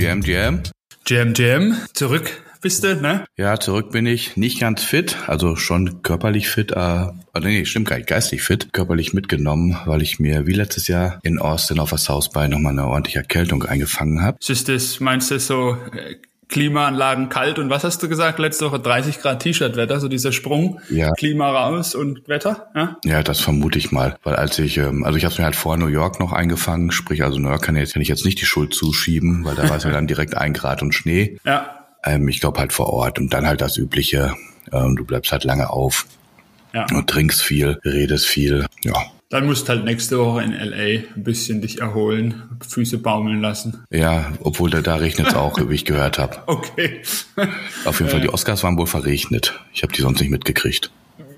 Jam, Jam. Jam, Jam. Zurück bist du, ne? Ja, zurück bin ich. Nicht ganz fit, also schon körperlich fit. Nee, stimmt gar nicht. Geistig fit. Körperlich mitgenommen, weil ich mir wie letztes Jahr in Austin auf das Hausbein nochmal eine ordentliche Erkältung eingefangen habe. Ist das, meinst du, so Klimaanlagen kalt und was hast du gesagt? Letzte Woche 30 Grad T-Shirt-Wetter, so dieser Sprung, ja. Klima raus und Wetter? Ja? Ja, das vermute ich mal, weil ich habe es mir halt vor New York noch eingefangen, sprich also New York kann ich jetzt nicht die Schuld zuschieben, weil da war es ja dann direkt 1 Grad und Schnee. Ja. Ich glaube halt vor Ort und dann halt das Übliche, du bleibst halt lange auf, ja, und trinkst viel, redest viel, ja. Dann musst halt nächste Woche in L.A. ein bisschen dich erholen, Füße baumeln lassen. Ja, obwohl da regnet's auch, wie ich gehört habe. Okay. Auf jeden Fall, die Oscars waren wohl verregnet. Ich habe die sonst nicht mitgekriegt.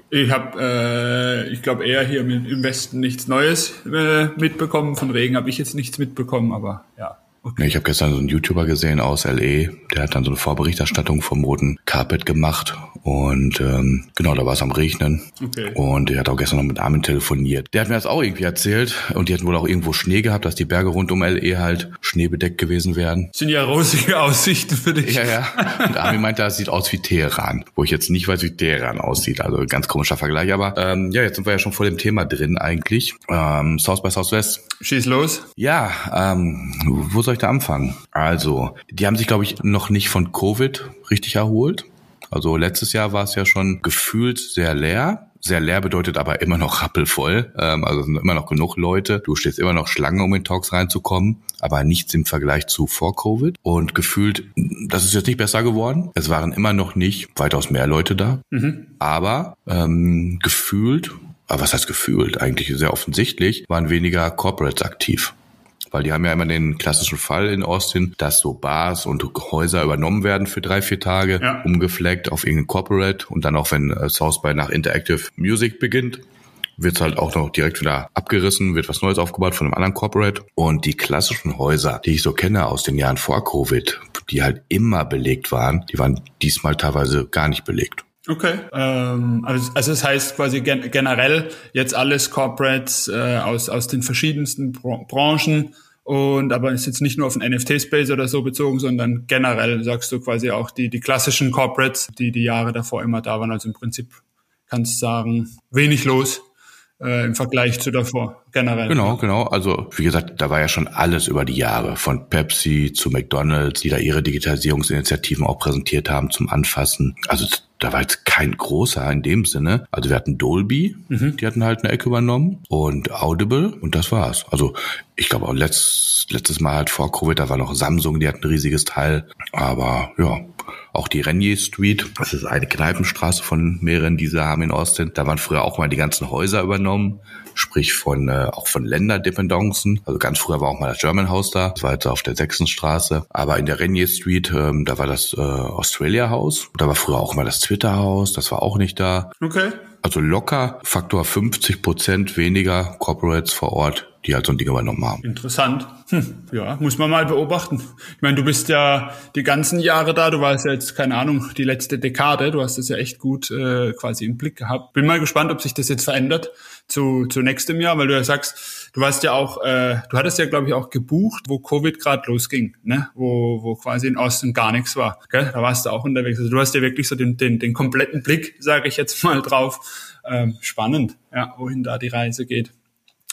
Ich habe, ich glaube, eher hier im Westen nichts Neues mitbekommen. Von Regen habe ich jetzt nichts mitbekommen, aber ja. Okay. Ich habe gestern so einen YouTuber gesehen aus L.A., der hat dann so eine Vorberichterstattung vom roten Carpet gemacht und genau, da war es am Regnen. Okay. Und der hat auch gestern noch mit Armin telefoniert. Der hat mir das auch irgendwie erzählt und die hatten wohl auch irgendwo Schnee gehabt, dass die Berge rund um L.A. halt schneebedeckt gewesen wären. Sind ja rosige Aussichten für dich. Ja, ja. Und Armin meinte, das sieht aus wie Teheran, wo ich jetzt nicht weiß, wie Teheran aussieht. Also ganz komischer Vergleich, aber ja, jetzt sind wir ja schon vor dem Thema drin eigentlich. South by Southwest. Schieß los. Ja, wo soll ich da anfangen? Also, die haben sich, glaube ich, noch nicht von Covid richtig erholt. Also letztes Jahr war es ja schon gefühlt sehr leer. Sehr leer bedeutet aber immer noch rappelvoll. Also sind immer noch genug Leute. Du stehst immer noch Schlange, um in Talks reinzukommen. Aber nichts im Vergleich zu vor Covid. Und gefühlt, das ist jetzt nicht besser geworden. Es waren immer noch nicht weitaus mehr Leute da. Mhm. Aber gefühlt? Eigentlich sehr offensichtlich, waren weniger Corporates aktiv. Weil die haben ja immer den klassischen Fall in Austin, dass so Bars und Häuser übernommen werden für 3-4 Tage, ja, umgefleckt auf irgendein Corporate. Und dann auch, wenn South by nach Interactive Music beginnt, wird es halt auch noch direkt wieder abgerissen, wird was Neues aufgebaut von einem anderen Corporate. Und die klassischen Häuser, die ich so kenne aus den Jahren vor Covid, die halt immer belegt waren, die waren diesmal teilweise gar nicht belegt. Okay, also das heißt quasi generell jetzt alles Corporates aus den verschiedensten Branchen und aber ist jetzt nicht nur auf den NFT-Space oder so bezogen, sondern generell sagst du quasi auch die klassischen Corporates, die Jahre davor immer da waren. Also im Prinzip kannst du sagen, wenig los im Vergleich zu davor generell. Genau. Also wie gesagt, da war ja schon alles über die Jahre, von Pepsi zu McDonald's, die da ihre Digitalisierungsinitiativen auch präsentiert haben zum Anfassen. Also da war jetzt kein großer in dem Sinne. Also wir hatten Dolby, Die hatten halt eine Ecke übernommen und Audible und das war's. Also ich glaube auch letztes Mal halt vor Covid, da war noch Samsung, die hatten ein riesiges Teil. Aber ja, auch die Renier Street, das ist eine Kneipenstraße von mehreren, die sie haben in Austin. Da waren früher auch mal die ganzen Häuser übernommen, sprich auch von Länderdependancen. Also ganz früher war auch mal das German House da, das war jetzt auf der 6. Straße. Aber in der Renier Street, da war das Australia-Haus, da war früher auch mal das Twitter-Haus, das war auch nicht da. Okay. Also locker Faktor 50% weniger Corporates vor Ort, die halt so ein Ding übernommen haben. Interessant. Ja, muss man mal beobachten. Ich meine, du bist ja die ganzen Jahre da, du warst ja jetzt, keine Ahnung, die letzte Dekade, du hast das ja echt gut quasi im Blick gehabt. Bin mal gespannt, ob sich das jetzt verändert zu nächstem Jahr, weil du ja sagst, du warst ja auch, du hattest ja, glaube ich, auch gebucht, wo Covid gerade losging, ne? Wo quasi in Austin gar nichts war, gell? Da warst du auch unterwegs. Also du hast ja wirklich so den kompletten Blick, sage ich jetzt mal, drauf. Spannend, ja, wohin da die Reise geht.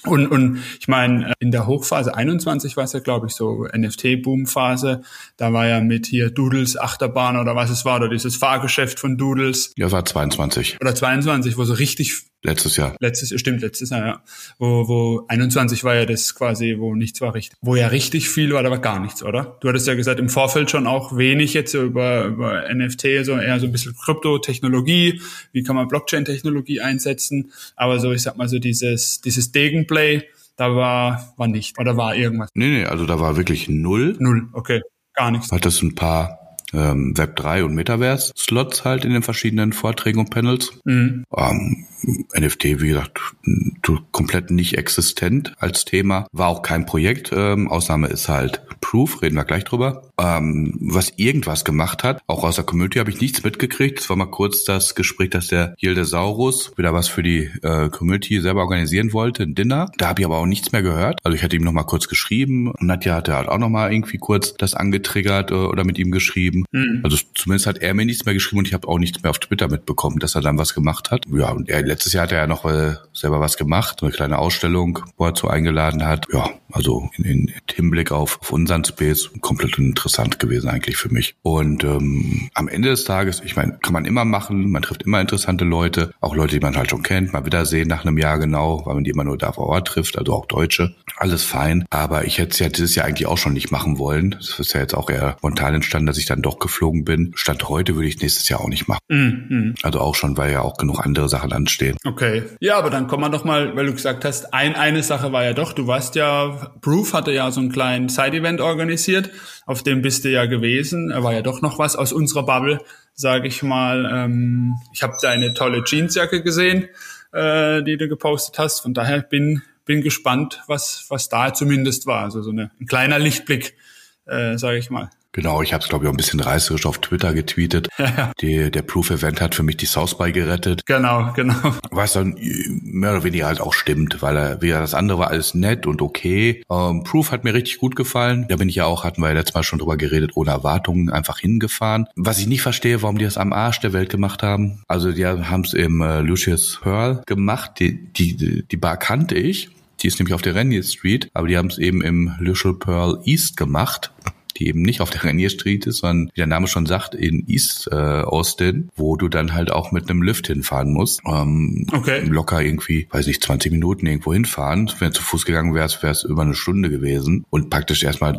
Und ich meine, in der Hochphase 21 war es ja, glaube ich, so NFT-Boom-Phase. Da war ja mit hier Doodles, Achterbahn oder was es war, oder dieses Fahrgeschäft von Doodles. Ja, war 22. Oder 22, wo so richtig... Letztes Jahr, ja. Wo 21 war ja das quasi, wo nichts war richtig. Wo ja richtig viel war, da war gar nichts, oder? Du hattest ja gesagt, im Vorfeld schon auch wenig jetzt über NFT, so eher so ein bisschen Kryptotechnologie, wie kann man Blockchain-Technologie einsetzen, aber so, ich sag mal so dieses Degenplay, da war nicht, oder war irgendwas? Nee, also da war wirklich null. Null, okay, gar nichts. Hat das ein paar... Web3 und Metaverse-Slots halt in den verschiedenen Vorträgen und Panels. Mhm. NFT, wie gesagt, komplett nicht existent als Thema. War auch kein Projekt. Ausnahme ist halt Proof, reden wir gleich drüber. was irgendwas gemacht hat. Auch aus der Community habe ich nichts mitgekriegt. Es war mal kurz das Gespräch, dass der Hildesaurus wieder was für die Community selber organisieren wollte, ein Dinner. Da habe ich aber auch nichts mehr gehört. Also ich hatte ihm nochmal kurz geschrieben. Und Nadja hatte halt auch nochmal irgendwie kurz das angetriggert oder mit ihm geschrieben. Mhm. Also zumindest hat er mir nichts mehr geschrieben und ich habe auch nichts mehr auf Twitter mitbekommen, dass er dann was gemacht hat. Ja, und letztes Jahr hat er ja noch selber was gemacht. So eine kleine Ausstellung, wo er zu eingeladen hat. Ja, also in Hinblick auf unseren Space komplett interessant gewesen eigentlich für mich. Und am Ende des Tages, ich meine, kann man immer machen, man trifft immer interessante Leute, auch Leute, die man halt schon kennt, mal wiedersehen nach einem Jahr genau, weil man die immer nur da vor Ort trifft, also auch Deutsche. Alles fein, aber ich hätte es ja dieses Jahr eigentlich auch schon nicht machen wollen. Das ist ja jetzt auch eher spontan entstanden, dass ich dann doch geflogen bin. Stand heute würde ich nächstes Jahr auch nicht machen. Mm-hmm. Also auch schon, weil ja auch genug andere Sachen anstehen. Okay. Ja, aber dann kommen wir doch mal, weil du gesagt hast, eine Sache war ja doch, du warst ja, Proof hatte ja so einen kleinen Side-Event organisiert, auf dem bist du ja gewesen. War ja doch noch was aus unserer Bubble, sage ich mal. Ich habe deine tolle Jeansjacke gesehen, die du gepostet hast. Von daher bin gespannt, was da zumindest war. Also so ein kleiner Lichtblick, sage ich mal. Genau, ich habe es, glaube ich, auch ein bisschen reißerisch auf Twitter getweetet. Ja. Der Proof-Event hat für mich die South by gerettet. Genau. Was dann mehr oder weniger halt auch stimmt, weil das andere war alles nett und okay. Proof hat mir richtig gut gefallen. Da bin ich ja auch, hatten wir ja letztes Mal schon drüber geredet, ohne Erwartungen einfach hingefahren. Was ich nicht verstehe, warum die das am Arsch der Welt gemacht haben. Also die haben es im Lucius Pearl gemacht. Die Bar kannte ich. Die ist nämlich auf der Renier Street. Aber die haben es eben im Lucius Pearl East gemacht, die eben nicht auf der Renier Street ist, sondern, wie der Name schon sagt, in East Austin, wo du dann halt auch mit einem Lift hinfahren musst. Okay. Locker irgendwie, weiß nicht, 20 Minuten irgendwo hinfahren. Wenn du zu Fuß gegangen wärst, wäre es über eine Stunde gewesen und praktisch erstmal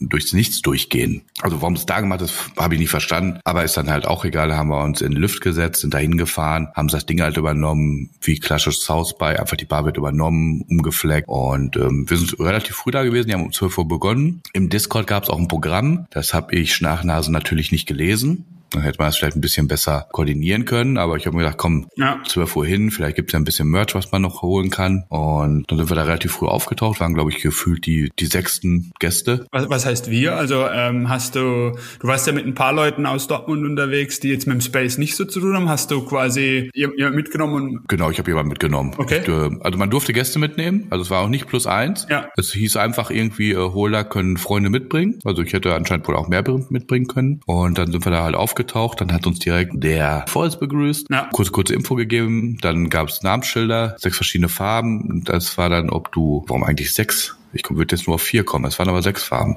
durchs Nichts durchgehen. Also warum es da gemacht ist, habe ich nicht verstanden. Aber ist dann halt auch egal, haben wir uns in den Lift gesetzt, sind dahin gefahren, haben das Ding halt übernommen, wie klassisch South by, einfach die Bar wird übernommen, umgefleckt und wir sind relativ früh da gewesen, die haben um 12 Uhr begonnen. Im Discord gab es auch ein Programm. Das habe ich Schnachnase natürlich nicht gelesen. Dann hätte man das vielleicht ein bisschen besser koordinieren können. Aber ich habe mir gedacht, komm, 12 Uhr hin, vielleicht gibt es ja ein bisschen Merch, was man noch holen kann. Und dann sind wir da relativ früh aufgetaucht, waren, glaube ich, gefühlt die 6. Gäste. Was heißt wir? Also hast du warst ja mit ein paar Leuten aus Dortmund unterwegs, die jetzt mit dem Space nicht so zu tun haben. Hast du quasi jemanden mitgenommen? Genau, ich habe jemanden mitgenommen. Okay. Also man durfte Gäste mitnehmen. Also es war auch nicht +1. Ja. Es hieß einfach irgendwie, Holder können Freunde mitbringen. Also ich hätte anscheinend wohl auch mehr mitbringen können. Und dann sind wir da halt aufgetaucht, dann hat uns direkt der Vorsitz begrüßt, kurze Info gegeben, dann gab es Namensschilder, 6 verschiedene Farben, das war dann, warum eigentlich 6? Ich würde jetzt nur auf 4 kommen, es waren aber 6 Farben.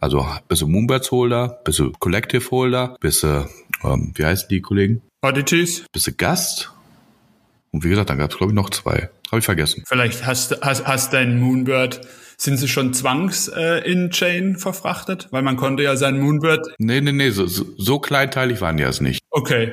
Also bist du Moonbirds Holder, bist du Collective Holder, bist du, wie heißen die Kollegen? Oddities. Bist du Gast? Und wie gesagt, dann gab es, glaube ich, noch 2. Habe ich vergessen. Vielleicht hast dein Moonbird, sind sie schon zwangs-in-Chain verfrachtet? Weil man konnte ja seinen Moonbird... Nee, so kleinteilig waren die das nicht. Okay.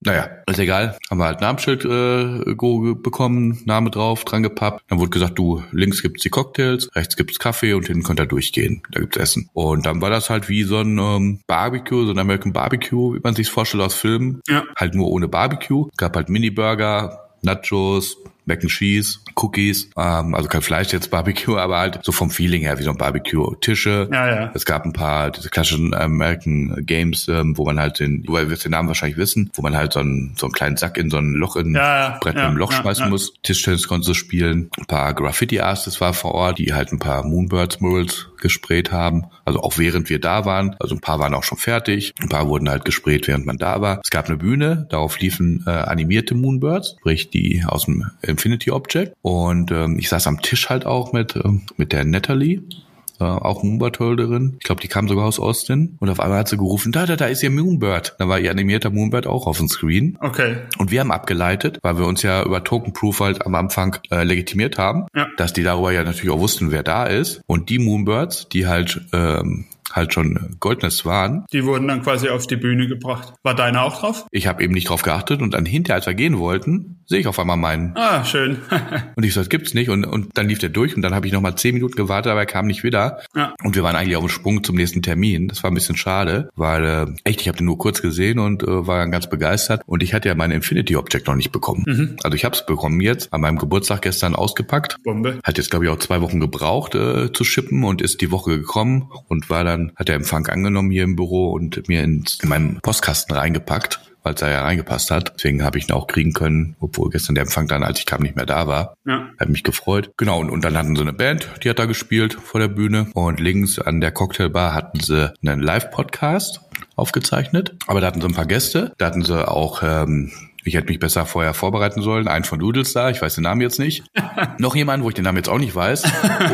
Naja, ist egal. Haben wir halt ein Namensschild bekommen, Name drauf, dran gepappt. Dann wurde gesagt, du, links gibt's die Cocktails, rechts gibt's Kaffee und hinten könnt ihr durchgehen. Da gibt's Essen. Und dann war das halt wie so ein Barbecue, so ein American Barbecue, wie man sich's vorstellt aus Filmen. Ja. Halt nur ohne Barbecue. Es gab halt Mini-Burger, Nachos, Mac and Cheese, Cookies, also kein Fleisch jetzt, Barbecue, aber halt so vom Feeling her wie so ein Barbecue-Tische. Ja. Es gab ein paar diese klassischen American Games, wo man halt du wirst den Namen wahrscheinlich wissen, wo man halt so einen kleinen Sack in so ein Loch, Brett in ein Loch schmeißen muss. Tischtennis konntest du spielen. Ein paar Graffiti-Artists war vor Ort, die halt ein paar Moonbirds-Murals gesprayt haben. Also auch während wir da waren. Also ein paar waren auch schon fertig. Ein paar wurden halt gesprayt, während man da war. Es gab eine Bühne, darauf liefen animierte Moonbirds, sprich die aus dem Infinity Object, und ich saß am Tisch halt auch mit der Natalie, auch Moonbird-Holderin. Ich glaube, die kam sogar aus Austin. Und auf einmal hat sie gerufen, da ist ihr Moonbird. Da war ihr animierter Moonbird auch auf dem Screen. Okay. Und wir haben abgeleitet, weil wir uns ja über Tokenproof halt am Anfang legitimiert haben, dass die darüber ja natürlich auch wussten, wer da ist. Und die Moonbirds, die halt schon Goldness waren. Die wurden dann quasi auf die Bühne gebracht. War deiner auch drauf? Ich habe eben nicht drauf geachtet und dann hinterher, als wir gehen wollten, sehe ich auf einmal meinen. Ah, schön. Und ich so, das gibt's nicht. Und dann lief der durch und dann habe ich nochmal 10 Minuten gewartet, aber er kam nicht wieder. Ja. Und wir waren eigentlich auf dem Sprung zum nächsten Termin. Das war ein bisschen schade, weil ich habe den nur kurz gesehen und war dann ganz begeistert. Und ich hatte ja mein Infinity Object noch nicht bekommen. Mhm. Also ich habe es bekommen jetzt, an meinem Geburtstag gestern ausgepackt. Bombe. Hat jetzt, glaube ich, auch 2 Wochen gebraucht zu shippen und ist die Woche gekommen und war dann dann hat der Empfang angenommen hier im Büro und mir in meinen Postkasten reingepackt, weil es da ja reingepasst hat. Deswegen habe ich ihn auch kriegen können, obwohl gestern der Empfang dann, als ich kam, nicht mehr da war. Ja. Hat mich gefreut. Genau, und dann hatten sie eine Band, die hat da gespielt vor der Bühne. Und links an der Cocktailbar hatten sie einen Live-Podcast aufgezeichnet. Aber da hatten sie ein paar Gäste. Da hatten sie auch... ich hätte mich besser vorher vorbereiten sollen. Einen von Doodles da, ich weiß den Namen jetzt nicht. Noch jemanden, wo ich den Namen jetzt auch nicht weiß.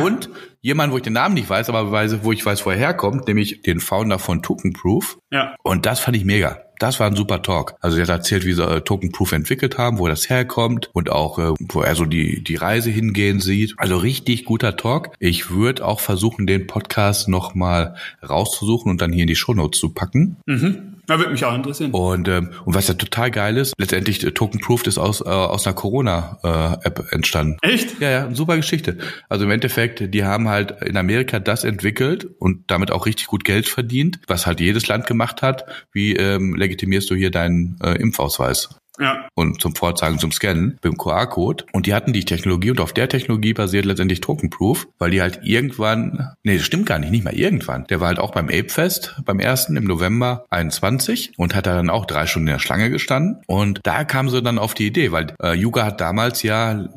Und jemanden, wo ich den Namen nicht weiß, aber wo ich weiß, wo er herkommt, nämlich den Founder von Tokenproof. Ja. Und das fand ich mega. Das war ein super Talk. Also der hat erzählt, wie sie Tokenproof entwickelt haben, wo das herkommt und auch, wo er so die Reise hingehen sieht. Also richtig guter Talk. Ich würde auch versuchen, den Podcast nochmal rauszusuchen und dann hier in die Shownotes zu packen. Mhm. Ja, würde mich auch interessieren. Und was ja total geil ist, letztendlich Tokenproof ist aus einer Corona-App entstanden. Echt? Ja, super Geschichte. Also im Endeffekt, die haben halt in Amerika das entwickelt und damit auch richtig gut Geld verdient, was halt jedes Land gemacht hat. Wie legitimierst du hier deinen Impfausweis? Ja. Und zum Vorzeigen, zum Scannen, mit dem QR-Code. Und die hatten die Technologie und auf der Technologie basiert letztendlich Tokenproof, weil die halt irgendwann, nee, das stimmt gar nicht, nicht mal irgendwann. Der war halt auch beim Apefest, beim 1. im November 21 und hat da dann auch 3 Stunden in der Schlange gestanden. Und da kamen sie dann auf die Idee, weil Yuga hat damals ja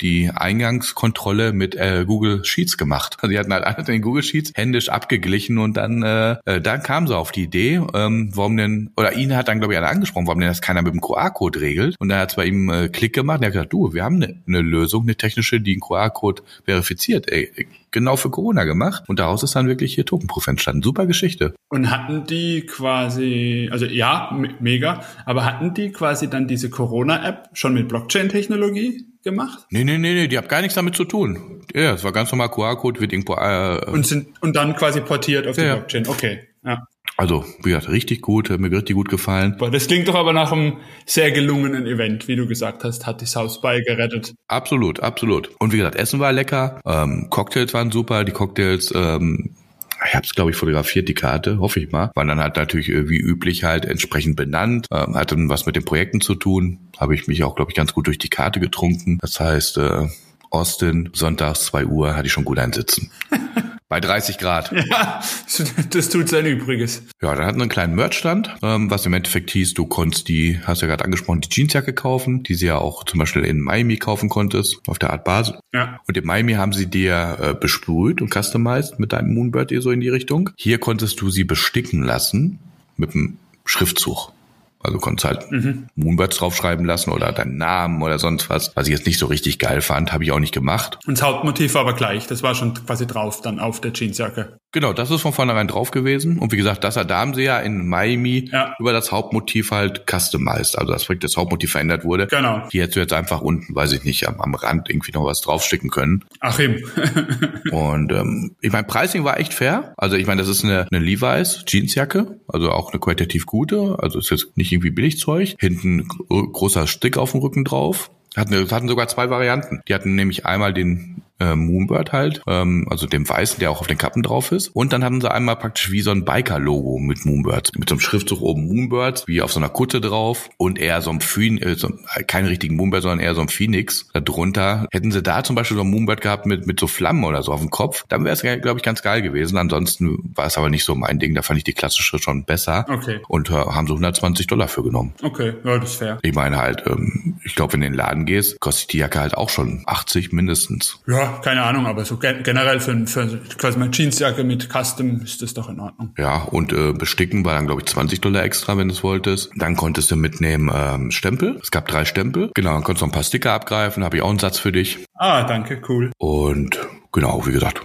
die Eingangskontrolle mit Google Sheets gemacht. Also die hatten halt alle den Google Sheets händisch abgeglichen und dann dann kamen sie auf die Idee, warum denn, oder ihn hat dann, glaube ich, einer angesprochen, warum denn das keiner mit dem QR-Code regelt. Und dann hat es bei ihm Klick gemacht und er hat gesagt, du, wir haben eine Lösung, eine technische, die einen QR-Code verifiziert. Genau für Corona gemacht. Und daraus ist dann wirklich hier Tokenproof entstanden. Super Geschichte. Und hatten die quasi, also ja, mega, aber hatten die quasi dann diese Corona-App schon mit Blockchain-Technologie gemacht? Nee, die hat gar nichts damit zu tun. Ja, es war ganz normal, QR-Code wird irgendwo... Und dann quasi portiert auf die Blockchain. Okay, ja. Also, wie gesagt, richtig gut, mir richtig gut gefallen. Das klingt doch aber nach einem sehr gelungenen Event, wie du gesagt hast, hat die South By gerettet. Absolut. Und wie gesagt, Essen war lecker, Cocktails waren super, die Cocktails, ich habe es, glaube ich, fotografiert, die Karte, hoffe ich mal. War dann halt natürlich wie üblich halt entsprechend benannt, hatte was mit den Projekten zu tun, habe ich mich auch, glaube ich, ganz gut durch die Karte getrunken. Das heißt, Austin, sonntags 2 Uhr, hatte ich schon gut einsitzen. Bei 30 Grad. Ja, das tut sein Übriges. Ja, dann hatten wir einen kleinen Merchstand, was im Endeffekt hieß, du konntest die, hast ja gerade angesprochen, die Jeansjacke kaufen, die sie ja auch zum Beispiel in Miami kaufen konntest, auf der Art Basel. Ja. Und in Miami haben sie dir besprüht und customized mit deinem Moonbird so in die Richtung. Hier konntest du sie besticken lassen mit einem Schriftzug. Also du konntest halt Moonbirds draufschreiben lassen oder deinen Namen oder sonst was. Was ich jetzt nicht so richtig geil fand, habe ich auch nicht gemacht. Und das Hauptmotiv war aber gleich. Das war schon quasi drauf dann auf der Jeansjacke. Genau, das ist von vornherein drauf gewesen. Und wie gesagt, da haben sie ja in Miami über das Hauptmotiv halt customized. Also dass das Hauptmotiv verändert wurde. Genau. Hier hättest du jetzt einfach unten, weiß ich nicht, am Rand irgendwie noch was draufsticken können. Ach eben. Und ich meine, Pricing war echt fair. Also ich meine, das ist eine Levi's Jeansjacke. Also auch eine qualitativ gute. Also ist jetzt nicht irgendwie Billigzeug. Hinten großer Stick auf dem Rücken drauf. Hatten sogar 2 Varianten. Die hatten nämlich einmal den Moonbird halt, also dem weißen, der auch auf den Kappen drauf ist. Und dann hatten sie einmal praktisch wie so ein Biker-Logo mit Moonbirds. Mit so einem Schriftzug oben Moonbirds, wie auf so einer Kutte drauf. Und eher so ein keinen richtigen Moonbird, sondern eher so ein Phoenix darunter. Hätten sie da zum Beispiel so ein Moonbird gehabt mit so Flammen oder so auf dem Kopf, dann wäre es, glaube ich, ganz geil gewesen. Ansonsten war es aber nicht so mein Ding. Da fand ich die klassische schon besser. Okay. Und haben so $120 für genommen. Okay, ja, das ist fair. Ich meine halt, ich glaube, wenn du in den Laden gehst, kostet die Jacke halt auch schon 80 mindestens. Ja, keine Ahnung, aber so generell für quasi meine Jeansjacke mit Custom ist das doch in Ordnung. Ja, und besticken war dann, glaube ich, $20 extra, wenn du es wolltest. Dann konntest du mitnehmen Stempel. Es gab 3 Stempel. Genau, dann konntest du ein paar Sticker abgreifen. Habe ich auch einen Satz für dich. Ah, danke, cool. Und genau, wie gesagt,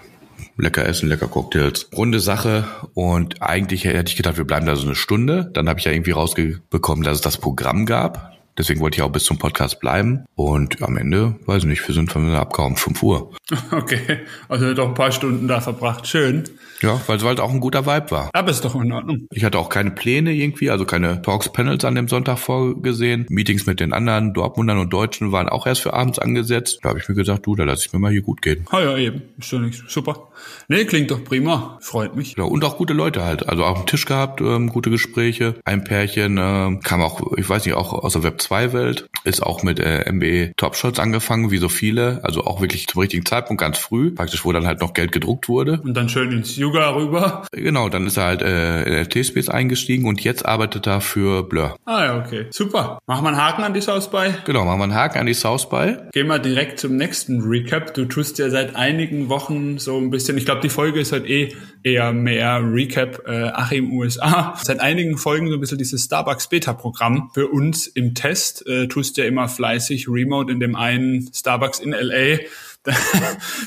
lecker Essen, lecker Cocktails. Runde Sache. Und eigentlich hätte ich gedacht, wir bleiben da so eine Stunde. Dann habe ich ja irgendwie rausbekommen, dass es das Programm gab. Deswegen wollte ich auch bis zum Podcast bleiben. Und am Ende, weiß ich nicht, wir sind von der Abgabe 5 Uhr. Okay, also doch ein paar Stunden da verbracht. Schön. Ja, weil es halt auch ein guter Vibe war. Aber ist doch in Ordnung. Ich hatte auch keine Pläne irgendwie, also keine Talks-Panels an dem Sonntag vorgesehen. Meetings mit den anderen Dortmundern und Deutschen waren auch erst für abends angesetzt. Da habe ich mir gesagt, du, da lasse ich mir mal hier gut gehen. Ah ja, eben. Ist doch nichts. Super. Nee, klingt doch prima. Freut mich. Ja, und auch gute Leute halt. Also auch am Tisch gehabt, gute Gespräche. Ein Pärchen kam auch, ich weiß nicht, auch aus der Website 2-Welt, ist auch mit MBE Top-Shots angefangen, wie so viele, also auch wirklich zum richtigen Zeitpunkt, ganz früh, praktisch, wo dann halt noch Geld gedruckt wurde. Und dann schön ins Yuga rüber. Genau, dann ist er halt in NFT-Space eingestiegen und jetzt arbeitet er für Blur. Ah ja, okay, super. Machen wir einen Haken an die South By? Genau, machen wir einen Haken an die South By. Gehen wir direkt zum nächsten Recap. Du tust ja seit einigen Wochen so ein bisschen, ich glaube, die Folge ist halt eher mehr Recap Achim USA. Seit einigen Folgen so ein bisschen dieses Starbucks Beta-Programm für uns im Test. Tust ja immer fleißig Remote in dem einen Starbucks in L.A.,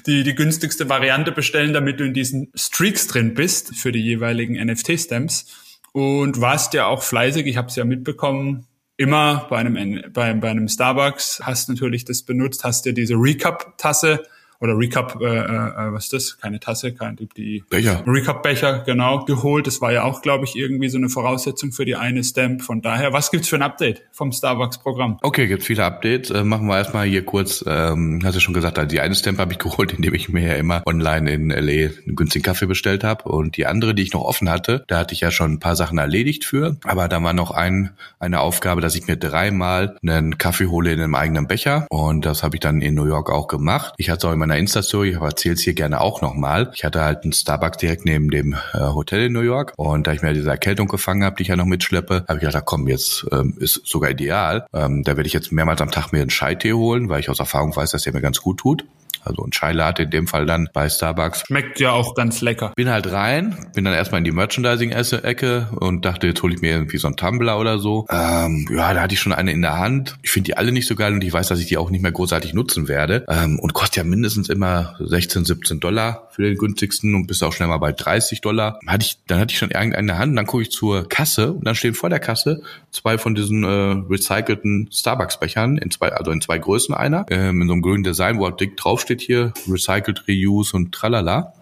die günstigste Variante bestellen, damit du in diesen Streaks drin bist für die jeweiligen NFT-Stamps. Und warst ja auch fleißig, ich habe es ja mitbekommen, immer bei einem Starbucks, hast natürlich das benutzt, hast dir diese Recap-Tasse oder Recap, was ist das? Keine Tasse, die Becher. Recap-Becher, genau, geholt. Das war ja auch, glaube ich, irgendwie so eine Voraussetzung für die eine Stamp. Von daher, was gibt's für ein Update vom Starbucks-Programm? Okay, gibt's viele Updates. Machen wir erstmal hier kurz, hast du schon gesagt, die eine Stamp habe ich geholt, indem ich mir ja immer online in L.A. einen günstigen Kaffee bestellt habe. Und die andere, die ich noch offen hatte, da hatte ich ja schon ein paar Sachen erledigt für. Aber da war noch eine Aufgabe, dass ich mir 3-mal einen Kaffee hole in einem eigenen Becher. Und das habe ich dann in New York auch gemacht. Ich hatte es auch immer einer Insta-Story, aber erzähle es hier gerne auch nochmal. Ich hatte halt einen Starbucks direkt neben dem Hotel in New York und da ich mir diese Erkältung gefangen habe, die ich ja noch mitschleppe, habe ich gedacht, komm, jetzt ist sogar ideal. Da werde ich jetzt mehrmals am Tag mir einen Chai-Tee holen, weil ich aus Erfahrung weiß, dass der mir ganz gut tut. Also ein Chai-Latte in dem Fall dann bei Starbucks. Schmeckt ja auch ganz lecker. Bin halt rein, bin dann erstmal in die Merchandising-Ecke und dachte, jetzt hole ich mir irgendwie so einen Tumbler oder so. Ja, da hatte ich schon eine in der Hand. Ich finde die alle nicht so geil und ich weiß, dass ich die auch nicht mehr großartig nutzen werde. Und kostet ja mindestens immer $16-17 für den günstigsten und bist auch schnell mal bei $30. Dann hatte ich schon irgendeine in der Hand und dann gucke ich zur Kasse und dann stehen vor der Kasse 2 von diesen recycelten Starbucks-Bechern, in zwei Größen einer, in so einem grünen Design, wo halt dick drauf steht hier, Recycled, Reuse und tralala.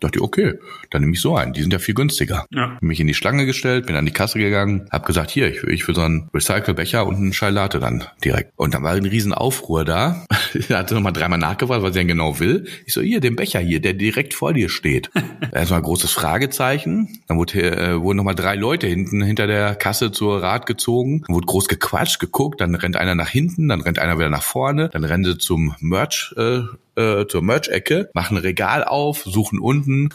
Dachte ich, okay, dann nehme ich so einen. Die sind ja viel günstiger. Ja. Bin mich in die Schlange gestellt, bin an die Kasse gegangen, habe gesagt, hier, ich will so einen Recycle-Becher und einen Chai-Latte dann direkt. Und dann war ein riesen Aufruhr da. Er hatte nochmal 3-mal nachgefragt, was er denn genau will. Ich so, hier, den Becher hier, der direkt vor dir steht. Erstmal großes Fragezeichen. Dann wurden nochmal 3 Leute hinter der Kasse zur Rat gezogen. Dann wurde groß gequatscht, geguckt, dann rennt einer nach hinten, dann rennt einer wieder nach vorne, dann rennt sie zum zur Merch-Ecke, machen ein Regal auf, suchen unten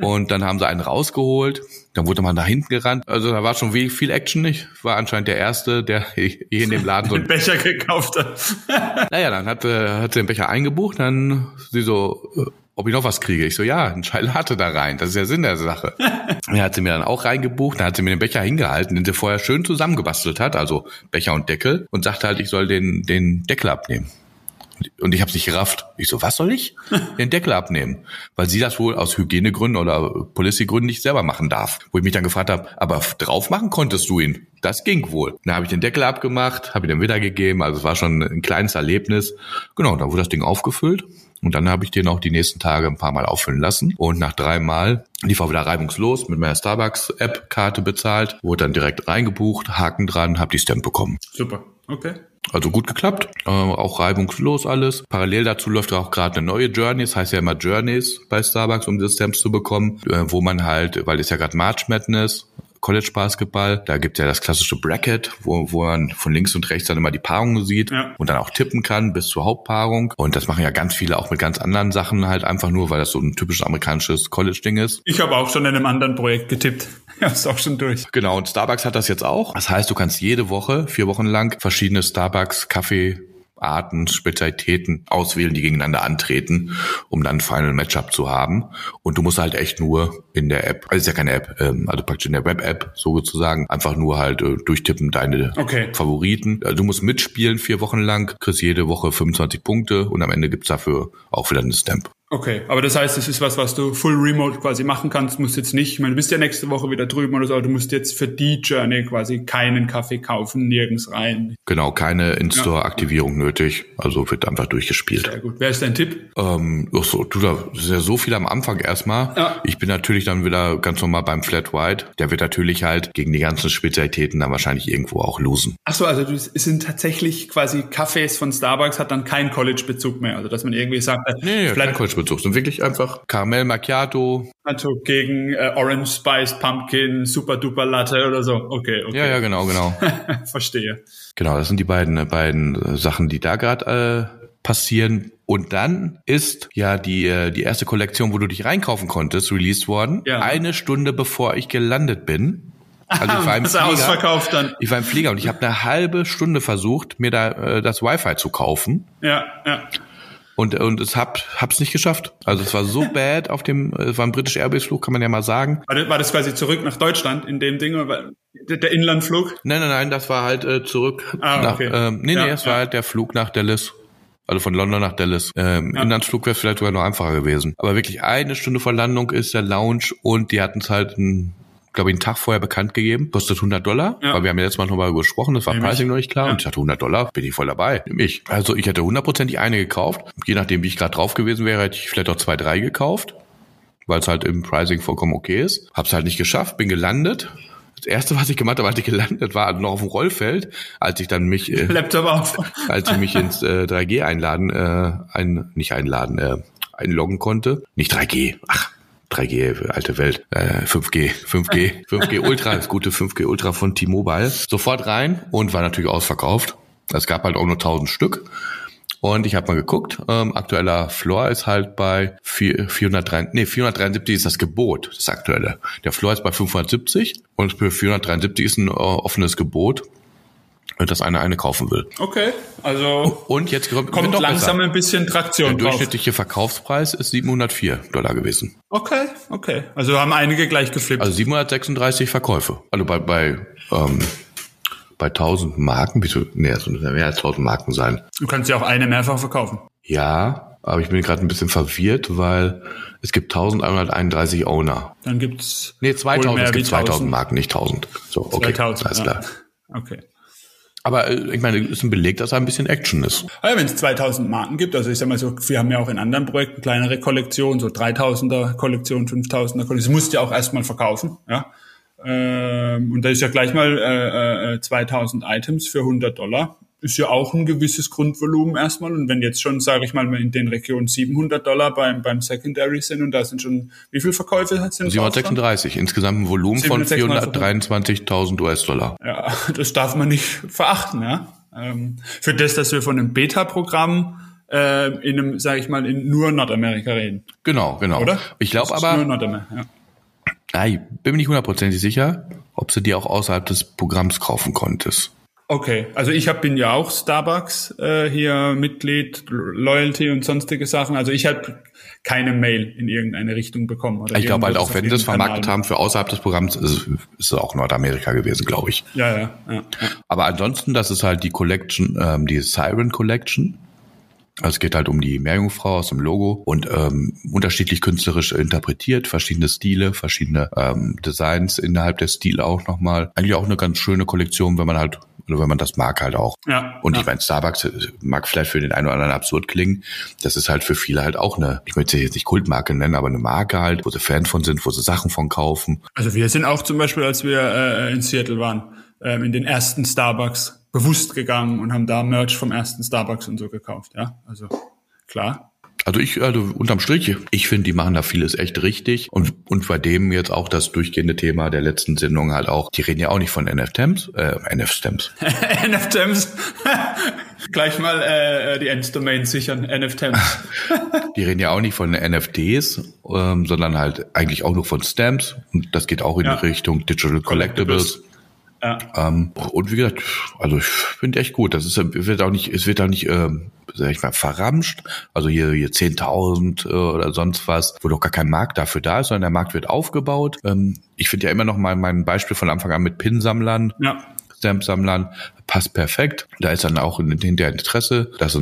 und dann haben sie einen rausgeholt. Dann wurde man nach hinten gerannt. Also da war schon viel Action. Ich war anscheinend der Erste, der hier in dem Laden so einen Becher gekauft hat. Naja, dann hat sie den Becher eingebucht, dann sie so... ob ich noch was kriege. Ich so, ja, ein Chai-Latte da rein. Das ist ja Sinn der Sache. Dann hat sie mir dann auch reingebucht. Dann hat sie mir den Becher hingehalten, den sie vorher schön zusammengebastelt hat, also Becher und Deckel, und sagte halt, ich soll den Deckel abnehmen. Und ich habe es nicht gerafft. Ich so, was soll ich? Den Deckel abnehmen. Weil sie das wohl aus Hygienegründen oder Policy-Gründen nicht selber machen darf. Wo ich mich dann gefragt habe, aber drauf machen konntest du ihn? Das ging wohl. Dann habe ich den Deckel abgemacht, habe ihn dann wiedergegeben. Also es war schon ein kleines Erlebnis. Genau, dann wurde das Ding aufgefüllt. Und dann habe ich den auch die nächsten Tage ein paar Mal auffüllen lassen. Und nach 3-mal lief auch wieder reibungslos, mit meiner Starbucks-App-Karte bezahlt, wurde dann direkt reingebucht, Haken dran, habe die Stamp bekommen. Super, okay. Also gut geklappt, auch reibungslos alles. Parallel dazu läuft auch gerade eine neue Journey, das heißt ja immer Journeys bei Starbucks, um diese Stamps zu bekommen, wo man halt, weil es ja gerade March Madness, College-Basketball, da gibt's ja das klassische Bracket, wo man von links und rechts dann immer die Paarungen sieht, ja, und dann auch tippen kann bis zur Hauptpaarung. Und das machen ja ganz viele auch mit ganz anderen Sachen halt einfach nur, weil das so ein typisch amerikanisches College-Ding ist. Ich habe auch schon in einem anderen Projekt getippt. Ich habe es auch schon durch. Genau, und Starbucks hat das jetzt auch. Das heißt, du kannst jede Woche, 4 Wochen lang, verschiedene Starbucks-Kaffee-Arten, Spezialitäten auswählen, die gegeneinander antreten, um dann ein Final Matchup zu haben. Und du musst halt echt nur in der App, also ist ja keine App, also praktisch in der Web-App sozusagen, einfach nur halt durchtippen deine Favoriten. Also du musst mitspielen 4 Wochen lang, kriegst jede Woche 25 Punkte und am Ende gibt's dafür auch wieder eine Stamp. Okay, aber das heißt, es ist was du full remote quasi machen kannst, musst jetzt nicht, ich meine, du bist ja nächste Woche wieder drüben oder so, aber du musst jetzt für die Journey quasi keinen Kaffee kaufen, nirgends rein. Genau, keine In-Store-Aktivierung nötig, also wird einfach durchgespielt. Sehr gut. Wer ist dein Tipp? Da ist ja so viel am Anfang erstmal. Ja. Ich bin natürlich dann wieder ganz normal beim Flat White, der wird natürlich halt gegen die ganzen Spezialitäten dann wahrscheinlich irgendwo auch losen. Achso, also es sind tatsächlich quasi Kaffees von Starbucks, hat dann keinen College-Bezug mehr, also dass man irgendwie sagt, Flat College Gewürzmischung. So wirklich einfach Karamell Macchiato. Also gegen Orange Spice Pumpkin, Super Duper Latte oder so. Okay. Ja, genau. Verstehe. Genau, das sind die beiden Sachen, die da gerade passieren. Und dann ist ja die erste Kollektion, wo du dich reinkaufen konntest, released worden. Ja. Eine Stunde bevor ich gelandet bin. Also ich war im Flieger. Ausverkauft dann. Ich war im Flieger und ich habe eine halbe Stunde versucht, mir da das Wi-Fi zu kaufen. Ja. Und es hab's nicht geschafft. Also es war so bad es war ein British Airways Flug, kann man ja mal sagen. War das quasi zurück nach Deutschland in dem Ding? Der Inlandflug? Nein, das war halt zurück. Okay. War halt der Flug nach Dallas. Also von London nach Dallas. Inlandsflug wäre vielleicht sogar noch einfacher gewesen. Aber wirklich eine Stunde vor Landung ist der Lounge und die hatten es halt einen Tag vorher bekannt gegeben, kostet $100, weil wir haben ja letztes Mal noch mal gesprochen, das war Pricing noch nicht klar und ich hatte $100, bin ich voll dabei, nehme ich. Also ich hätte 100%ig eine gekauft, je nachdem wie ich gerade drauf gewesen wäre, hätte ich vielleicht auch 2, 3 gekauft, weil es halt im Pricing vollkommen okay ist. Hab's halt nicht geschafft, bin gelandet. Das erste, was ich gemacht habe, als ich gelandet war, noch auf dem Rollfeld, als ich dann mich Laptop auf. Als ich mich ins 3G einloggen konnte. Nicht 3G, 3G, alte Welt, 5G Ultra, das gute 5G Ultra von T-Mobile. Sofort rein und war natürlich ausverkauft. Es gab halt auch nur 1000 Stück. Und ich habe mal geguckt, aktueller Floor ist halt bei 473 ist das Gebot, das aktuelle. Der Floor ist bei 570 und für 473 ist ein offenes Gebot, dass eine kaufen will. Okay, also und jetzt kommt doch langsam ein bisschen Traktion drauf. Der durchschnittliche Verkaufspreis ist $704 gewesen. Okay. Also haben einige gleich geflippt. Also 736 Verkäufe. Also bei 1000 Marken, es müssen ja mehr als 1000 Marken sein. Du kannst ja auch eine mehrfach verkaufen. Ja, aber ich bin gerade ein bisschen verwirrt, weil es gibt 1131 Owner. Dann gibt's 2000, es gibt 2000 Marken, nicht 1000. So, okay, 2000, alles klar. Ja. Okay. Aber ich meine, es ist ein Beleg, dass da ein bisschen Action ist. Also wenn es 2000 Marken gibt, also ich sag mal so, wir haben ja auch in anderen Projekten kleinere Kollektionen, so 3000er-Kollektionen, 5000er-Kollektionen, das musst du ja auch erstmal verkaufen, ja. Und da ist ja gleich mal 2000 Items für $100, ist ja auch ein gewisses Grundvolumen erstmal. Und wenn jetzt schon, sage ich mal, in den Regionen $700 beim Secondary sind und da sind schon, wie viel Verkäufe sind es? 736, insgesamt ein Volumen von $423.000. Ja, das darf man nicht verachten. Ja? Für das, dass wir von einem Beta-Programm in einem, sage ich mal, in nur Nordamerika reden. Genau. Oder? Ich glaube aber... Nur Nordamerika, ja. Ich bin mir nicht 100%ig sicher, ob du die auch außerhalb des Programms kaufen konntest. Okay, also ich bin ja auch Starbucks hier Mitglied, Loyalty und sonstige Sachen. Also ich habe keine Mail in irgendeine Richtung bekommen. Oder ich glaube halt auch, wenn sie das vermarktet haben für außerhalb des Programms, ist es auch Nordamerika gewesen, glaube ich. Ja. Aber ansonsten, das ist halt die Collection, die Siren Collection. Also es geht halt um die Meerjungfrau aus dem Logo und unterschiedlich künstlerisch interpretiert, verschiedene Stile, verschiedene Designs innerhalb der Stile auch nochmal. Eigentlich auch eine ganz schöne Kollektion, wenn man das mag halt auch. Ja. Und ich meine, Starbucks mag vielleicht für den einen oder anderen absurd klingen. Das ist halt für viele halt auch ich möchte sie jetzt nicht Kultmarke nennen, aber eine Marke halt, wo sie Fan von sind, wo sie Sachen von kaufen. Also wir sind auch zum Beispiel, als wir in Seattle waren, in den ersten Starbucks bewusst gegangen und haben da Merch vom ersten Starbucks und so gekauft, ja, also klar. Also unterm Strich, ich finde, die machen da vieles echt richtig und bei dem jetzt auch das durchgehende Thema der letzten Sendung halt auch, die reden ja auch nicht von NFTs. NFTs. Gleich mal die Enddomain sichern, NFTs. Die reden ja auch nicht von NFTs, sondern halt eigentlich auch nur von Stamps und das geht auch in die Richtung Digital Collectibles. Ja. Und wie gesagt, also ich finde echt gut. Es wird auch nicht, sag ich mal, verramscht. Also hier 10.000 oder sonst was, wo doch gar kein Markt dafür da ist, sondern der Markt wird aufgebaut. Ich finde ja immer noch mal mein Beispiel von Anfang an mit Pin-Sammlern, Stamp-Sammlern passt perfekt. Da ist dann auch hinterher Interesse, dass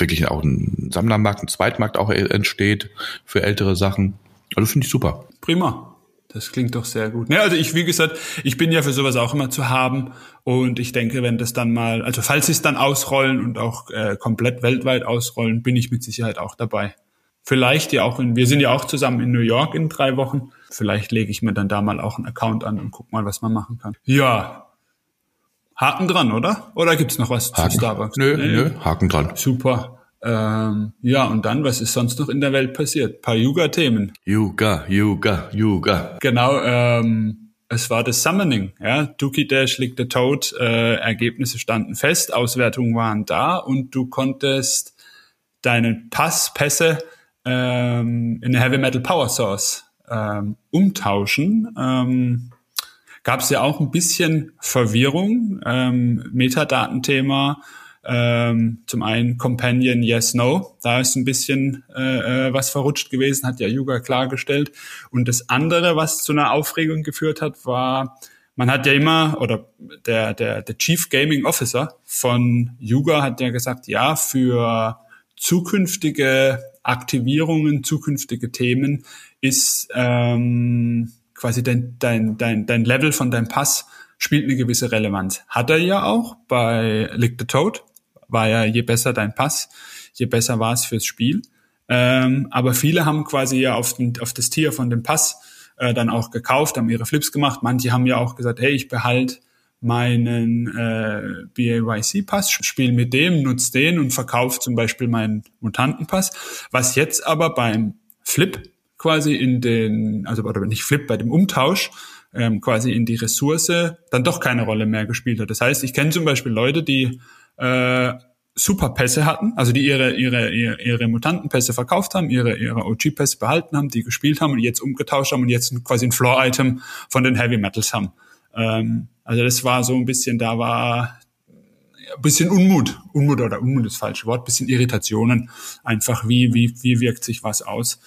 wirklich auch ein Sammlermarkt, ein Zweitmarkt auch entsteht für ältere Sachen. Also finde ich super. Prima. Das klingt doch sehr gut. Ja, also wie gesagt, ich bin ja für sowas auch immer zu haben und ich denke, wenn das dann mal, also falls sie es dann ausrollen und auch komplett weltweit ausrollen, bin ich mit Sicherheit auch dabei. Vielleicht ja auch, wir sind ja auch zusammen in New York in 3 Wochen. Vielleicht lege ich mir dann da mal auch einen Account an und guck mal, was man machen kann. Ja, Haken dran, oder? Oder gibt's noch was zu Starbucks? Nö, Haken dran. Super. Ja, und dann, was ist sonst noch in der Welt passiert? Ein paar Yuga-Themen. Yuga. Genau, es war das Summoning, ja. Dookie Dash, Lick the Toad, Ergebnisse standen fest, Auswertungen waren da und du konntest deine Pässe in eine Heavy Metal Power Source umtauschen. Gab es ja auch ein bisschen Verwirrung, Metadatenthema, zum einen Companion Yes, No, da ist ein bisschen was verrutscht gewesen, hat ja Yuga klargestellt. Und das andere, was zu einer Aufregung geführt hat, war, man hat ja immer, oder der Chief Gaming Officer von Yuga hat ja gesagt, ja, für zukünftige Aktivierungen, zukünftige Themen ist quasi dein Level von deinem Pass spielt eine gewisse Relevanz. Hat er ja auch bei Lick the Toad, war ja je besser dein Pass, je besser war es fürs Spiel. Aber viele haben quasi ja auf das Tier von dem Pass dann auch gekauft, haben ihre Flips gemacht. Manche haben ja auch gesagt, hey, ich behalte meinen BAYC-Pass, spiele mit dem, nutze den und verkaufe zum Beispiel meinen Mutantenpass. Was jetzt aber beim Flip quasi bei dem Umtausch quasi in die Ressource dann doch keine Rolle mehr gespielt hat. Das heißt, ich kenne zum Beispiel Leute, die Superpässe hatten, also die ihre Mutantenpässe verkauft haben, ihre OG-Pässe behalten haben, die gespielt haben und jetzt umgetauscht haben und jetzt quasi ein Floor-Item von den Heavy Metals haben. Also das war so ein bisschen, da war ein bisschen Unmut oder Unmut ist das falsche Wort, ein bisschen Irritationen, einfach wie wirkt sich was aus.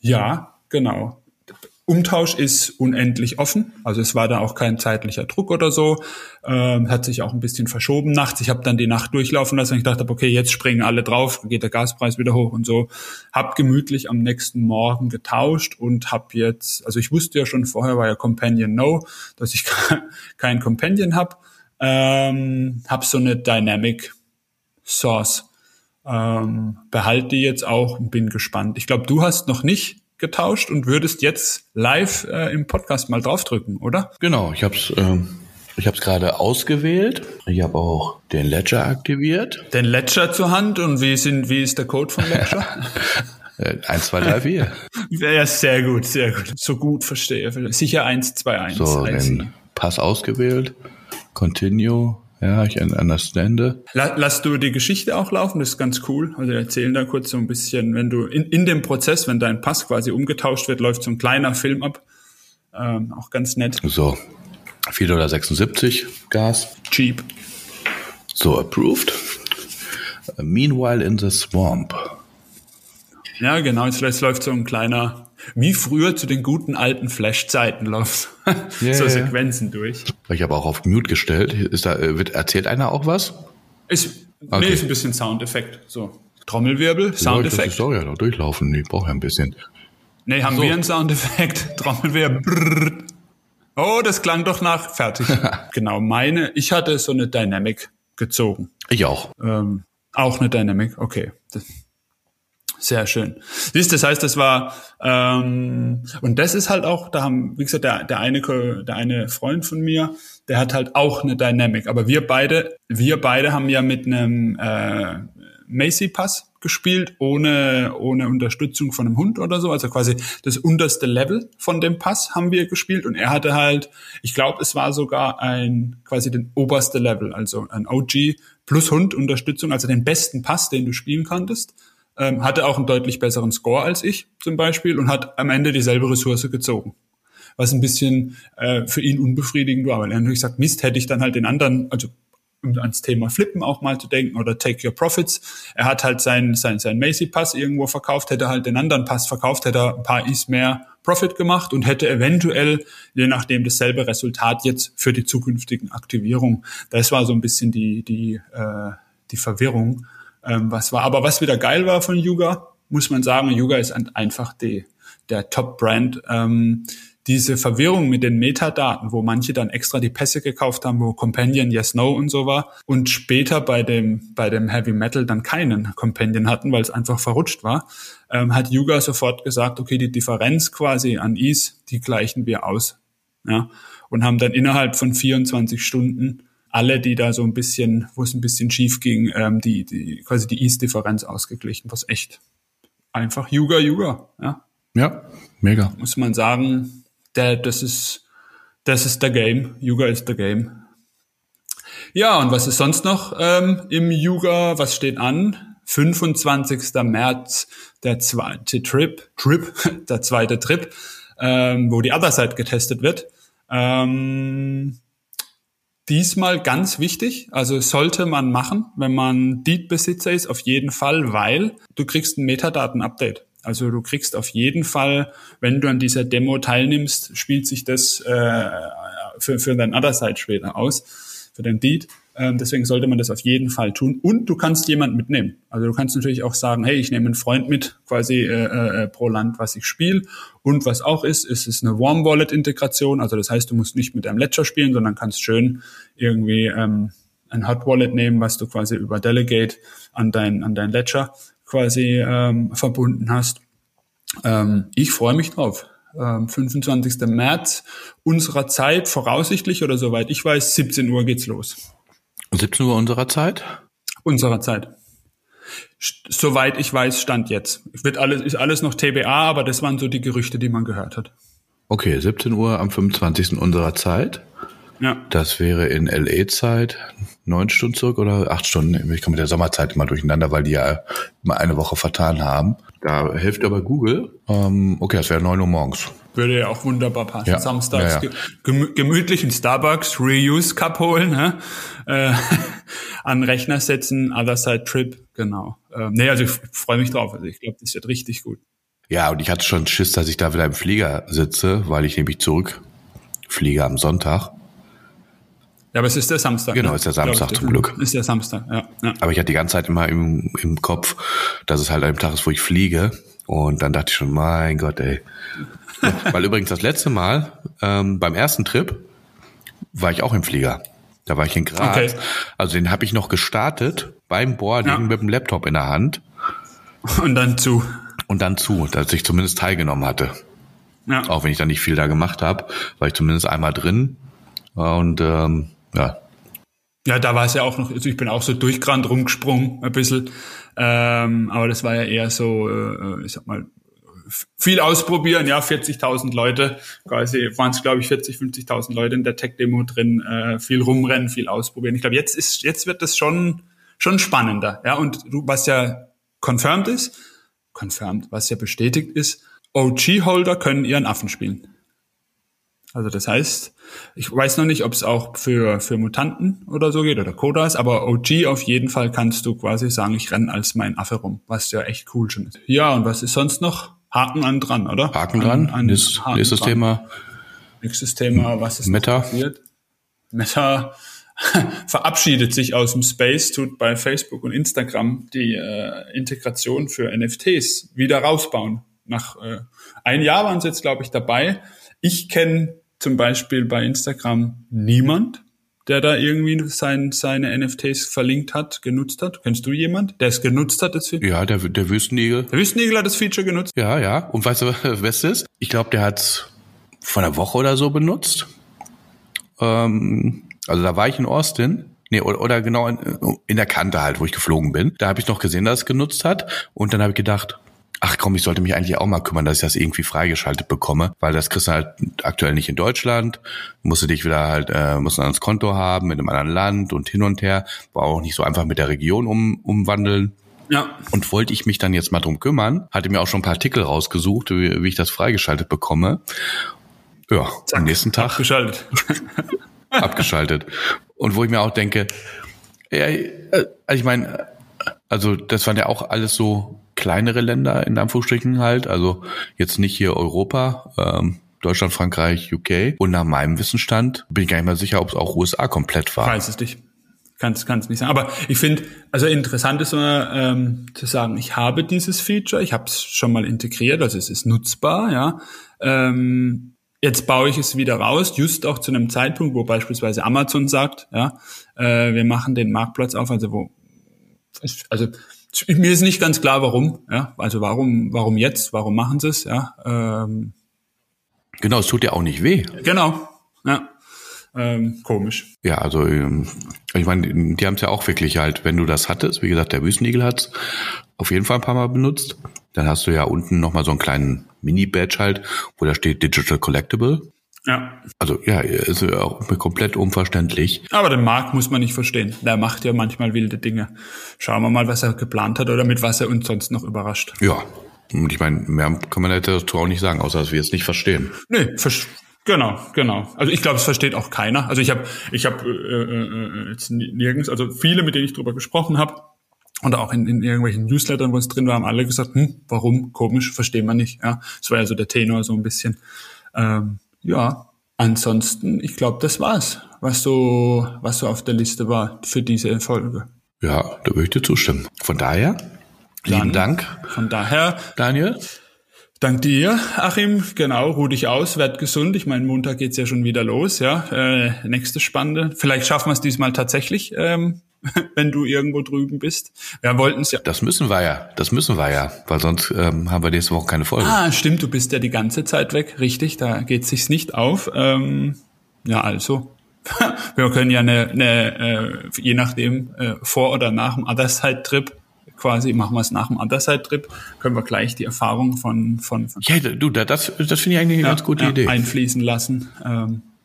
Ja, genau. Umtausch ist unendlich offen, also es war da auch kein zeitlicher Druck oder so, hat sich auch ein bisschen verschoben nachts. Ich habe dann die Nacht durchlaufen lassen und ich dachte, okay, jetzt springen alle drauf, geht der Gaspreis wieder hoch und so. Hab gemütlich am nächsten Morgen getauscht und hab jetzt, also ich wusste ja schon vorher, war ja Companion No, dass ich kein Companion habe, hab so eine Dynamic Source. Behalte die jetzt auch und bin gespannt. Ich glaube, du hast noch nicht getauscht und würdest jetzt live im Podcast mal draufdrücken, oder? Genau, ich habe es gerade ausgewählt. Ich habe auch den Ledger aktiviert. Den Ledger zur Hand und wie ist der Code von Ledger? 1, 2, 3, 4. Ja, sehr gut. So gut verstehe. Sicher 1, 2, 1. So, den Pass ausgewählt. Continue. Ja, ich understande. Lass du die Geschichte auch laufen, das ist ganz cool. Also erzählen da kurz so ein bisschen, wenn du in dem Prozess, wenn dein Pass quasi umgetauscht wird, läuft so ein kleiner Film ab. Auch ganz nett. So, $4.76 Gas. Cheap. So, approved. Meanwhile in the swamp. Ja, genau, jetzt läuft so ein kleiner, wie früher zu den guten alten Flash-Zeiten läuft. Yeah, so Sequenzen durch. Ich habe auch auf Mute gestellt. Erzählt einer auch was? Okay. Nee, ist ein bisschen Soundeffekt. So. Trommelwirbel, Soundeffekt. Das soll ja noch durchlaufen. Ich brauche ja ein bisschen. Nee, haben so. Wir einen Soundeffekt. Trommelwirbel. Brrr. Oh, das klang doch nach. Fertig. Genau, ich hatte so eine Dynamic gezogen. Ich auch. Auch eine Dynamic, okay. Sehr schön. Siehst, das heißt, das war und das ist halt auch, da haben, wie gesagt, der eine Freund von mir, der hat halt auch eine Dynamic, aber wir beide haben ja mit einem Macy-Pass gespielt, ohne Unterstützung von einem Hund oder so, also quasi das unterste Level von dem Pass haben wir gespielt und er hatte halt, ich glaube, es war sogar quasi den oberste Level, also ein OG plus Hund Unterstützung, also den besten Pass, den du spielen konntest. Hatte auch einen deutlich besseren Score als ich zum Beispiel und hat am Ende dieselbe Ressource gezogen. Was ein bisschen für ihn unbefriedigend war, weil er natürlich sagt, Mist, hätte ich dann halt den anderen, also um ans Thema Flippen auch mal zu denken oder Take Your Profits, er hat halt seinen Macy-Pass irgendwo verkauft, hätte halt den anderen Pass verkauft, hätte er ein paar Is mehr Profit gemacht und hätte eventuell, je nachdem, dasselbe Resultat jetzt für die zukünftigen Aktivierungen. Das war so ein bisschen die Verwirrung. Aber was wieder geil war von Yuga, muss man sagen, Yuga ist einfach der Top-Brand. Diese Verwirrung mit den Metadaten, wo manche dann extra die Pässe gekauft haben, wo Companion, Yes, No und so war und später bei dem Heavy Metal dann keinen Companion hatten, weil es einfach verrutscht war, hat Yuga sofort gesagt, okay, die Differenz quasi an Ease, die gleichen wir aus. Ja? Und haben dann innerhalb von 24 Stunden alle, die da so ein bisschen, wo es ein bisschen schief ging, die quasi die Ease-Differenz ausgeglichen, was echt einfach Yuga, ja. Ja, mega. Muss man sagen, das ist der Game. Yuga ist der Game. Ja, und was ist sonst noch im Yuga? Was steht an? 25. März, der zweite Trip, wo die Other Side getestet wird. Diesmal ganz wichtig, also sollte man machen, wenn man Deed-Besitzer ist, auf jeden Fall, weil du kriegst ein Metadaten-Update. Also du kriegst auf jeden Fall, wenn du an dieser Demo teilnimmst, spielt sich das für dein Other Side später aus, für dein Deed. Deswegen sollte man das auf jeden Fall tun. Und du kannst jemanden mitnehmen. Also du kannst natürlich auch sagen, hey, ich nehme einen Freund mit, quasi pro Land, was ich spiele. Und was auch ist, ist es eine Warm-Wallet-Integration. Also das heißt, du musst nicht mit deinem Ledger spielen, sondern kannst schön irgendwie ein Hot-Wallet nehmen, was du quasi über Delegate an dein Ledger quasi verbunden hast. Ich freue mich drauf. 25. März unserer Zeit, voraussichtlich oder soweit ich weiß, 17 Uhr geht's los. 17 Uhr unserer Zeit? Unserer Zeit. Soweit ich weiß, Stand jetzt. Ist alles noch TBA, aber das waren so die Gerüchte, die man gehört hat. Okay, 17 Uhr am 25. unserer Zeit. Ja. Das wäre in L.A. Zeit 9 Stunden zurück oder 8 Stunden. Ich komme mit der Sommerzeit immer durcheinander, weil die ja immer eine Woche vertan haben. Da hilft aber Google. Okay, das wäre 9 Uhr morgens. Würde ja auch wunderbar passen. Ja. Samstags gemütlich einen Starbucks Reuse Cup holen, ne? An Rechner setzen, Other Side Trip, genau. Also ich freue mich drauf. Also ich glaube, das wird richtig gut. Ja, und ich hatte schon Schiss, dass ich da wieder im Flieger sitze, weil ich nämlich zurückfliege am Sonntag. Ja, aber es ist der Samstag. Genau, ne? Ist der Samstag zum Glück. Ist der Samstag, ja. Aber ich hatte die ganze Zeit immer im Kopf, dass es halt ein Tag ist, wo ich fliege. Und dann dachte ich schon, mein Gott, ey. Weil übrigens das letzte Mal, beim ersten Trip, war ich auch im Flieger. Da war ich in Graz. Okay. Also den habe ich noch gestartet beim Boarding mit dem Laptop in der Hand. Und dann zu, dass ich zumindest teilgenommen hatte. Ja. Auch wenn ich da nicht viel da gemacht habe, war ich zumindest einmal drin. Und ja, da war es ja auch noch, also ich bin auch so durchgerannt rumgesprungen ein bisschen, aber das war ja eher so, ich sag mal, viel ausprobieren, ja, 40.000 Leute, quasi waren es, glaube ich, 40.000, 50.000 Leute in der Tech-Demo drin, viel rumrennen, viel ausprobieren. Ich glaube, jetzt wird das schon spannender, ja, und was ja bestätigt ist, OG-Holder können ihren Affen spielen. Also das heißt, ich weiß noch nicht, ob es auch für Mutanten oder so geht oder Kodas, aber OG auf jeden Fall kannst du quasi sagen, ich renne als mein Affe rum, was ja echt cool schon ist. Ja, und was ist sonst noch? Haken dran, oder? Thema. Nächstes Thema, was ist Meta passiert? Meta verabschiedet sich aus dem Space, tut bei Facebook und Instagram die Integration für NFTs wieder rausbauen. Nach ein Jahr waren sie jetzt, glaube ich, dabei. Ich kenne zum Beispiel bei Instagram niemand, der da irgendwie seine NFTs verlinkt hat, genutzt hat. Kennst du jemand, der es genutzt hat, das Feature? Ja, der Wüstenigel. Der Wüstenigel hat das Feature genutzt. Ja. Und weißt du, was ist? Ich glaube, der hat es vor einer Woche oder so benutzt. Also da war ich in Austin. Nee, oder genau in der Kante halt, wo ich geflogen bin. Da habe ich noch gesehen, dass es genutzt hat. Und dann habe ich gedacht, ach komm, ich sollte mich eigentlich auch mal kümmern, dass ich das irgendwie freigeschaltet bekomme, weil das kriegst du halt aktuell nicht in Deutschland, musst du dich wieder halt, musst ein anderes Konto haben mit einem anderen Land und hin und her, war auch nicht so einfach mit der Region umwandeln. Ja. Und wollte ich mich dann jetzt mal drum kümmern, hatte mir auch schon ein paar Artikel rausgesucht, wie ich das freigeschaltet bekomme. Ja, zack, am nächsten Tag. Abgeschaltet. Und wo ich mir auch denke, ja, ich meine, also das waren ja auch alles so kleinere Länder in Anführungsstrichen halt, also jetzt nicht hier Europa, Deutschland, Frankreich, UK. Und nach meinem Wissensstand bin ich gar nicht mal sicher, ob es auch USA komplett war. Weiß es nicht. Kann's nicht sagen. Aber ich finde, also interessant ist immer zu sagen, ich habe dieses Feature, ich habe es schon mal integriert, also es ist nutzbar, ja. Jetzt baue ich es wieder raus, just auch zu einem Zeitpunkt, wo beispielsweise Amazon sagt, ja, wir machen den Marktplatz auf, mir ist nicht ganz klar, warum. Ja, also warum jetzt? Warum machen sie es? Ja, genau, es tut ja auch nicht weh. Genau. Ja. Komisch. Ja, also ich meine, die haben es ja auch wirklich halt, wenn du das hattest, wie gesagt, der Wüstenigel hat es auf jeden Fall ein paar Mal benutzt. Dann hast du ja unten nochmal so einen kleinen Mini-Badge halt, wo da steht Digital Collectible. Ja. Also ja, ist auch komplett unverständlich. Aber den Markt muss man nicht verstehen. Der macht ja manchmal wilde Dinge. Schauen wir mal, was er geplant hat oder mit was er uns sonst noch überrascht. Ja, und ich meine, mehr kann man dazu auch nicht sagen, außer dass wir es nicht verstehen. Nee, Genau. Also ich glaube, es versteht auch keiner. Also ich habe jetzt nirgends, also viele, mit denen ich drüber gesprochen habe, und auch in irgendwelchen Newslettern, wo es drin war, haben alle gesagt, warum, komisch, verstehen wir nicht. Ja, das war ja so der Tenor so ein bisschen. Ansonsten, ich glaube, das war's, was so auf der Liste war für diese Folge. Ja, da würde ich dir zustimmen. Von daher, lieben Dank. Von daher, Daniel. Dank dir, Achim. Genau, ruh dich aus, werd gesund. Ich meine, Montag geht's ja schon wieder los. Ja, nächste Spannende. Vielleicht schaffen wir es diesmal tatsächlich, wenn du irgendwo drüben bist. Wir wollten es ja. Das müssen wir ja, weil sonst haben wir nächste Woche keine Folge. Ah, stimmt, du bist ja die ganze Zeit weg, richtig, da geht es sich nicht auf. Wir können ja eine je nachdem, vor oder nach dem Other Side Trip, quasi machen wir es nach dem Other Side Trip, können wir gleich die Erfahrung von ja, du, das finde ich eigentlich eine ganz gute Idee. Einfließen lassen,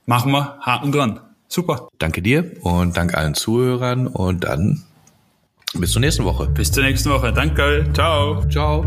machen wir, Haken dran. Super. Danke dir und danke allen Zuhörern und dann bis zur nächsten Woche. Danke. Ciao.